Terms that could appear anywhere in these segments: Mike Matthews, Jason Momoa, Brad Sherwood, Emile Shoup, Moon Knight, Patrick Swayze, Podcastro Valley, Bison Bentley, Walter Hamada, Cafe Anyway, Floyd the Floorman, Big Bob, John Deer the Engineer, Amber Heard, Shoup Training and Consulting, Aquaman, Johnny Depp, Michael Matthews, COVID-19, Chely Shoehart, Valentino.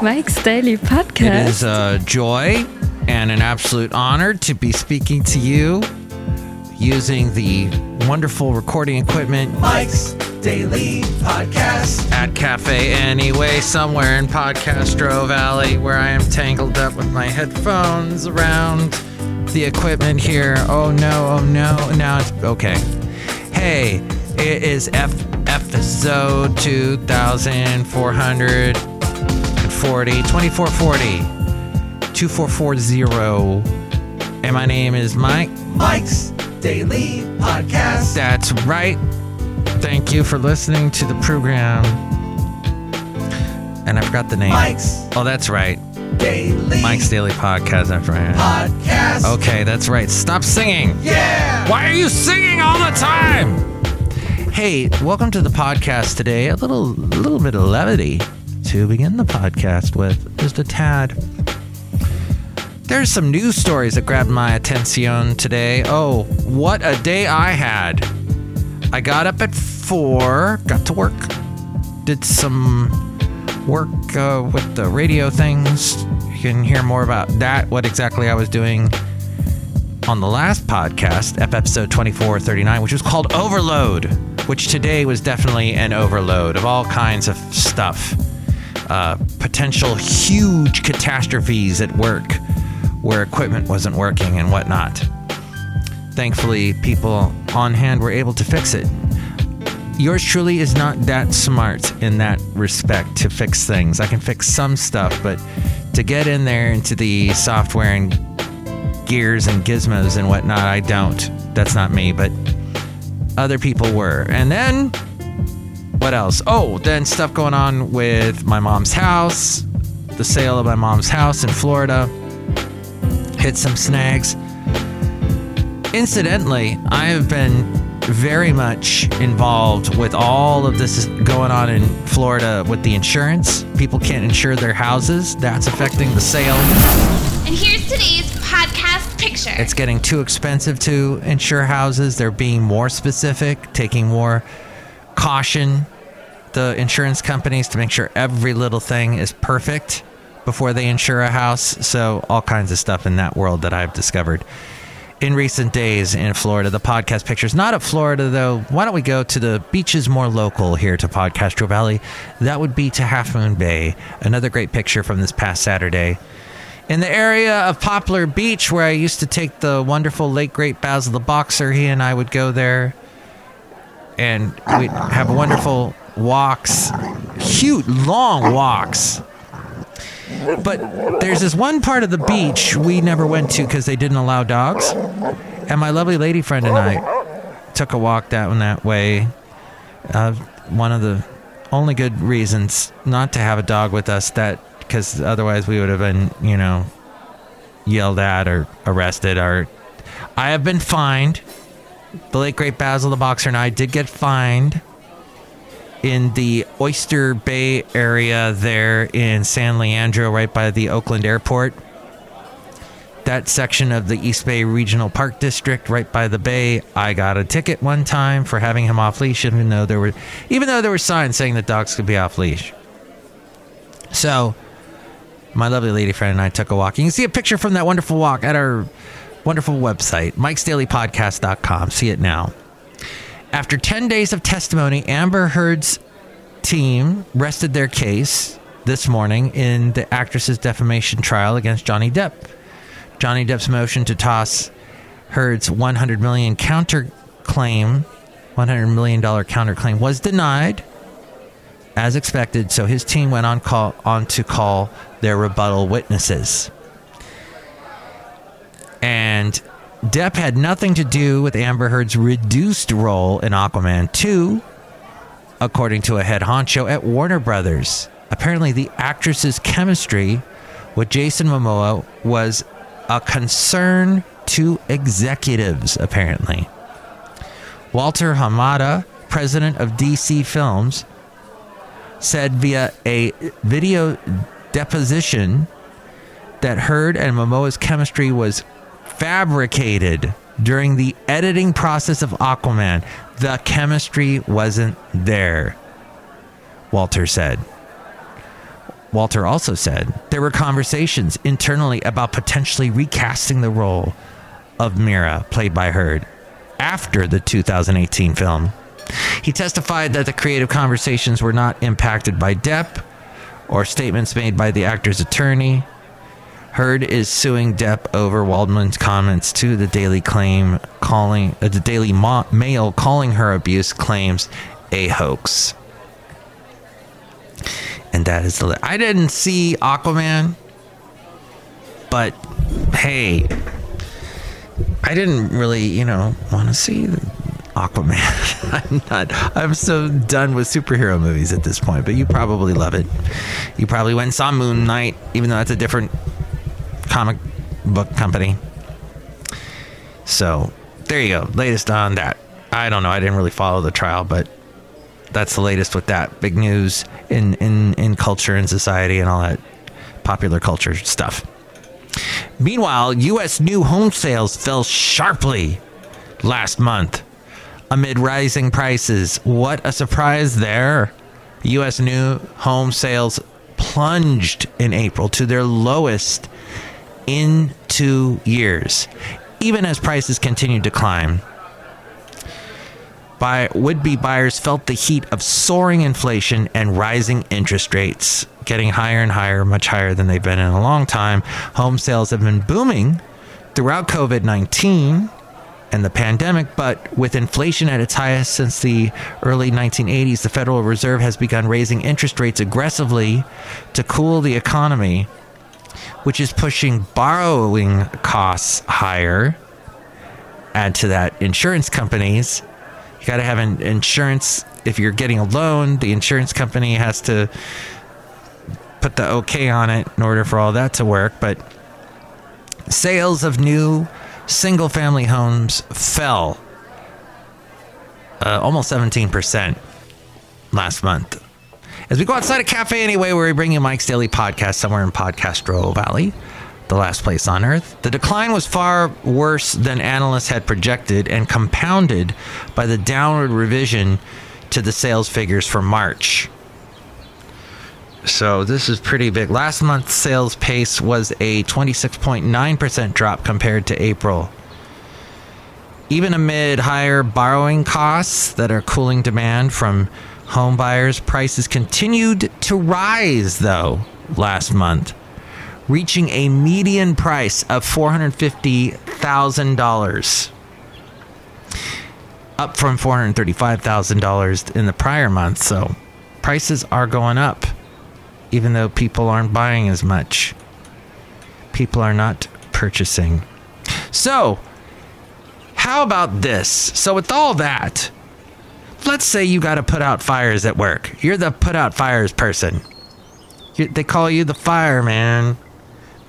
Mike's Daily Podcast. It is a joy and an absolute honor to be speaking to you using the wonderful recording equipment. Mike's Daily Podcast. At Cafe Anyway, somewhere in Podcastro Valley, where I am tangled up with my headphones around the equipment here. Oh no. Now it's okay. Hey, it is episode 2440. And my name is Mike. Mike's Daily Podcast. That's right. Thank you for listening to the program. And I forgot the name. Mike's. Oh, that's right. Daily. Mike's Daily Podcast. That's right. Podcast. Okay, that's right. Stop singing. Yeah. Why are you singing all the time? Hey, welcome to the podcast today. A little bit of levity to begin the podcast with. Just a tad. There's some news stories that grabbed my attention today. Oh, what a day I had. I got up at 4, got to work, did some work with the radio things. You can hear more about that, what exactly I was doing on the last podcast, episode 2439, which was called Overload, which today was definitely an overload of all kinds of stuff. Potential huge catastrophes at work where equipment wasn't working and whatnot. Thankfully, people on hand were able to fix it. Yours truly is not that smart in that respect to fix things. I can fix some stuff, but to get in there into the software and gears and gizmos and whatnot, I don't. That's not me, but other people were. And then, what else? Oh, then stuff going on with my mom's house, the sale of my mom's house in Florida. Hit some snags. Incidentally, I have been very much involved with all of this going on in Florida with the insurance. People can't insure their houses. That's affecting the sale. And here's today's podcast picture. It's getting too expensive to insure houses. They're being more specific, taking more caution, the insurance companies, to make sure every little thing is perfect before they insure a house. So all kinds of stuff in that world that I've discovered in recent days in Florida. The podcast pictures, not of Florida though. Why don't we go to the beaches more local here to Podcastro Valley? That would be to Half Moon Bay. Another great picture from this past Saturday. In the area of Poplar Beach, where I used to take the wonderful late great Basil the Boxer, he and I would go there and we'd have wonderful walks, cute long walks. But there's this one part of the beach we never went to because they didn't allow dogs. And my lovely lady friend and I took a walk down that way. One of the only good reasons not to have a dog with us, that because otherwise we would have been, yelled at or arrested. Or I have been fined. The late great Basil the Boxer and I did get fined in the Oyster Bay area there in San Leandro, right by the Oakland Airport. That section of the East Bay Regional Park District, right by the bay, I got a ticket one time for having him off leash, even though there were signs saying that dogs could be off leash. So, my lovely lady friend and I took a walk. You can see a picture from that wonderful walk at our wonderful website, mikesdailypodcast.com. See it now. After 10 days of testimony, Amber Heard's team rested their case this morning in the actress's defamation trial against Johnny Depp. Johnny Depp's motion to toss Heard's $100 million counterclaim was denied, as expected, so his team went on to call their rebuttal witnesses. And Depp had nothing to do with Amber Heard's reduced role in Aquaman 2, according to a head honcho at Warner Brothers. Apparently, the actress's chemistry with Jason Momoa was a concern to executives, apparently. Walter Hamada, president of DC Films, said via a video deposition that Heard and Momoa's chemistry was fabricated during the editing process of Aquaman. The chemistry wasn't there, Walter said. Walter also said there were conversations internally about potentially recasting the role of Mira, played by Heard, after the 2018 film. He testified that the creative conversations were not impacted by Depp or statements made by the actor's attorney. Heard is suing Depp over Waldman's comments to the Daily Mail calling her abuse claims a hoax. And that is the... I didn't see Aquaman, but hey, I didn't really, want to see Aquaman. I'm so done with superhero movies at this point, but you probably love it. You probably went and saw Moon Knight, even though that's a different comic book company. So there you go. Latest on that. I don't know. I didn't really follow the trial, but that's the latest with that. Big news in culture and society and all that popular culture stuff. Meanwhile, U.S. new home sales fell sharply last month amid rising prices. What a surprise there. U.S. new home sales plunged in April to their lowest in 2 years, even as prices continued to climb. Would-be buyers felt the heat of soaring inflation and rising interest rates, getting higher and higher, much higher than they've been in a long time. Home sales have been booming throughout COVID-19 and the pandemic, but with inflation at its highest since the early 1980s, the Federal Reserve has begun raising interest rates aggressively to cool the economy, which is pushing borrowing costs higher. Add to that insurance companies. You got to have an insurance. If you're getting a loan, the insurance company has to put the okay on it in order for all that to work. But sales of new single-family homes fell almost 17% last month. As we go outside of Cafe Anyway, where we bring you Mike's Daily Podcast somewhere in Podcastro Valley, the last place on Earth. The decline was far worse than analysts had projected and compounded by the downward revision to the sales figures for March. So this is pretty big. Last month's sales pace was a 26.9% drop compared to April. Even amid higher borrowing costs that are cooling demand from home buyers, prices continued to rise, though, last month, reaching a median price of $450,000, up from $435,000 in the prior month. So prices are going up, even though people aren't buying as much. People are not purchasing. So how about this? So with all that, let's say you got to put out fires at work. You're the put out fires person. They call you the fireman.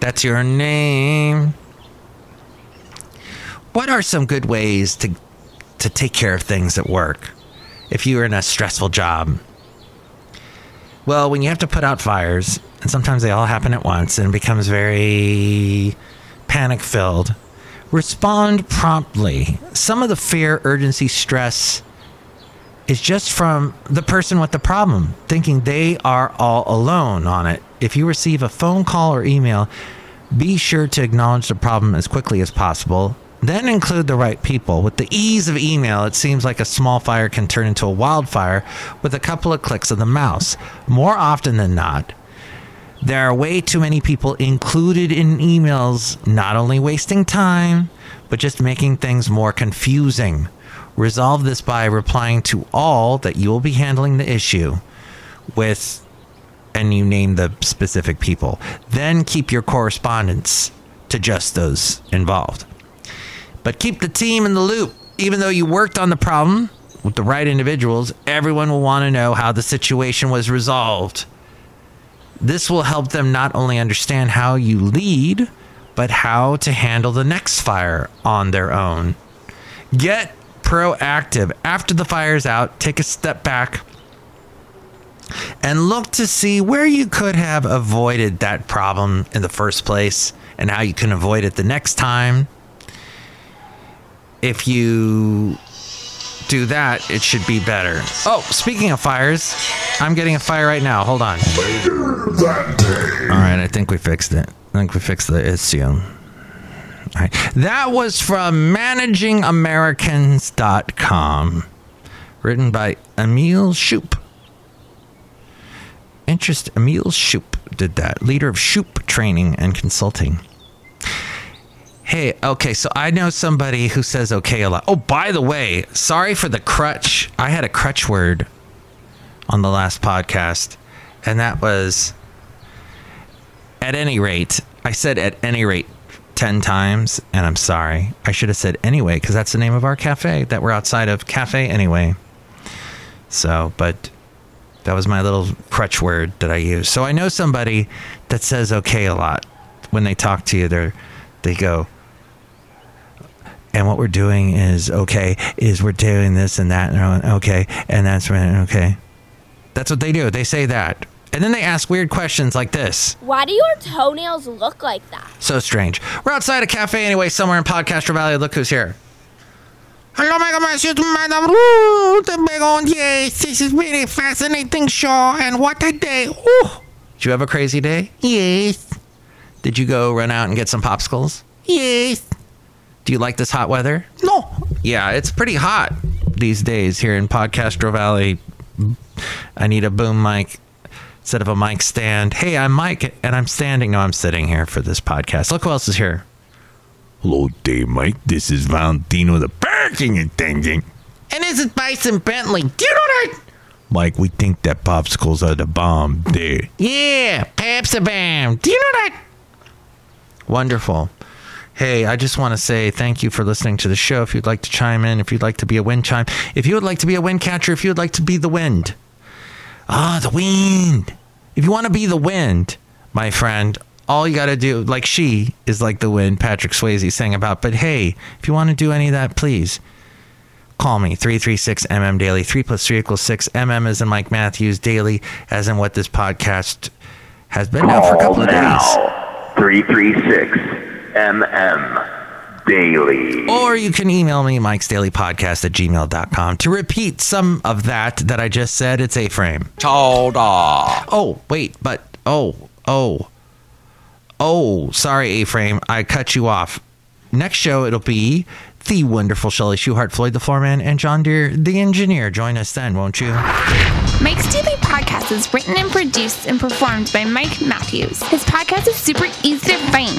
That's your name. What are some good ways to take care of things at work if you are in a stressful job? Well, when you have to put out fires, and sometimes they all happen at once and it becomes very panic-filled, respond promptly. Some of the fear, urgency, stress is just from the person with the problem, thinking they are all alone on it. If you receive a phone call or email, be sure to acknowledge the problem as quickly as possible. Then include the right people. With the ease of email, it seems like a small fire can turn into a wildfire with a couple of clicks of the mouse. More often than not, there are way too many people included in emails, not only wasting time, but just making things more confusing. Resolve this by replying to all that you will be handling the issue with, and you name the specific people. Then keep your correspondence to just those involved. But keep the team in the loop. Even though you worked on the problem with the right individuals, everyone will want to know how the situation was resolved. This will help them not only understand how you lead, but how to handle the next fire on their own. Get proactive. After the fire's out, take a step back and look to see where you could have avoided that problem in the first place and how you can avoid it the next time. If you do that, it should be better. Oh, speaking of fires, I'm getting a fire right now. Hold on. Later that day. All right, I think we fixed it. I think we fixed the issue. All right. That was from managingamericans.com, written by Emile Shoup. Emile Shoup did that, leader of Shoup Training and Consulting. Hey, okay, so I know somebody who says okay a lot. Oh, by the way, sorry for the crutch. I had a crutch word on the last podcast, and that was at any rate. I said at any rate 10 times, and I'm sorry. I should have said anyway, because that's the name of our cafe that we're outside of, Cafe Anyway. So, but that was my little crutch word that I used. So I know somebody that says okay a lot. When they talk to you, they go, and what we're doing is okay, is we're doing this and that, and they're going, okay, and that's when, okay. That's what they do. They say that. And then they ask weird questions like this. Why do your toenails look like that? So strange. We're outside a cafe anyway, somewhere in Podcaster Valley. Look who's here. Hello, Michael Matthews. This is really fascinating show, and what a day. Ooh. Did you have a crazy day? Yes. Did you go run out and get some popsicles? Yes. Do you like this hot weather? No. Yeah, it's pretty hot these days here in Podcaster Valley. I need a boom mic instead of a mic stand. Hey, I'm Mike, and I'm standing. No, I'm sitting here for this podcast. Look who else is here. Hello, Dave Mike. This is Valentino, the parking attendant. And this is Bison Bentley. Do you know that? Mike, we think that popsicles are the bomb there. Yeah, Paps a Bam. Do you know that? Wonderful. Hey, I just want to say thank you for listening to the show. If you'd like to chime in, if you'd like to be a wind chime, if you would like to be a wind catcher, if you would like to be the wind. Ah, the wind. If you want to be the wind, my friend, all you got to do, like she is like the wind Patrick Swayze sang about. But hey, if you want to do any of that, please call me. 336-MM Daily. 3 + 3 = 6. MM as in Mike Matthews. Daily as in what this podcast has been now for a couple of days. 336-MM Daily. Or you can email me, mikesdailypodcast@gmail.com. To repeat some of that I just said, it's A-frame. Chowda. Oh, wait, but, sorry, A-frame, I cut you off. Next show, it'll be the wonderful Chely Shoehart, Floyd the Floorman, and John Deer the Engineer. Join us then, won't you? Mike's Daily Podcast is written and produced and performed by Mike Matthews. His podcast is super easy to find.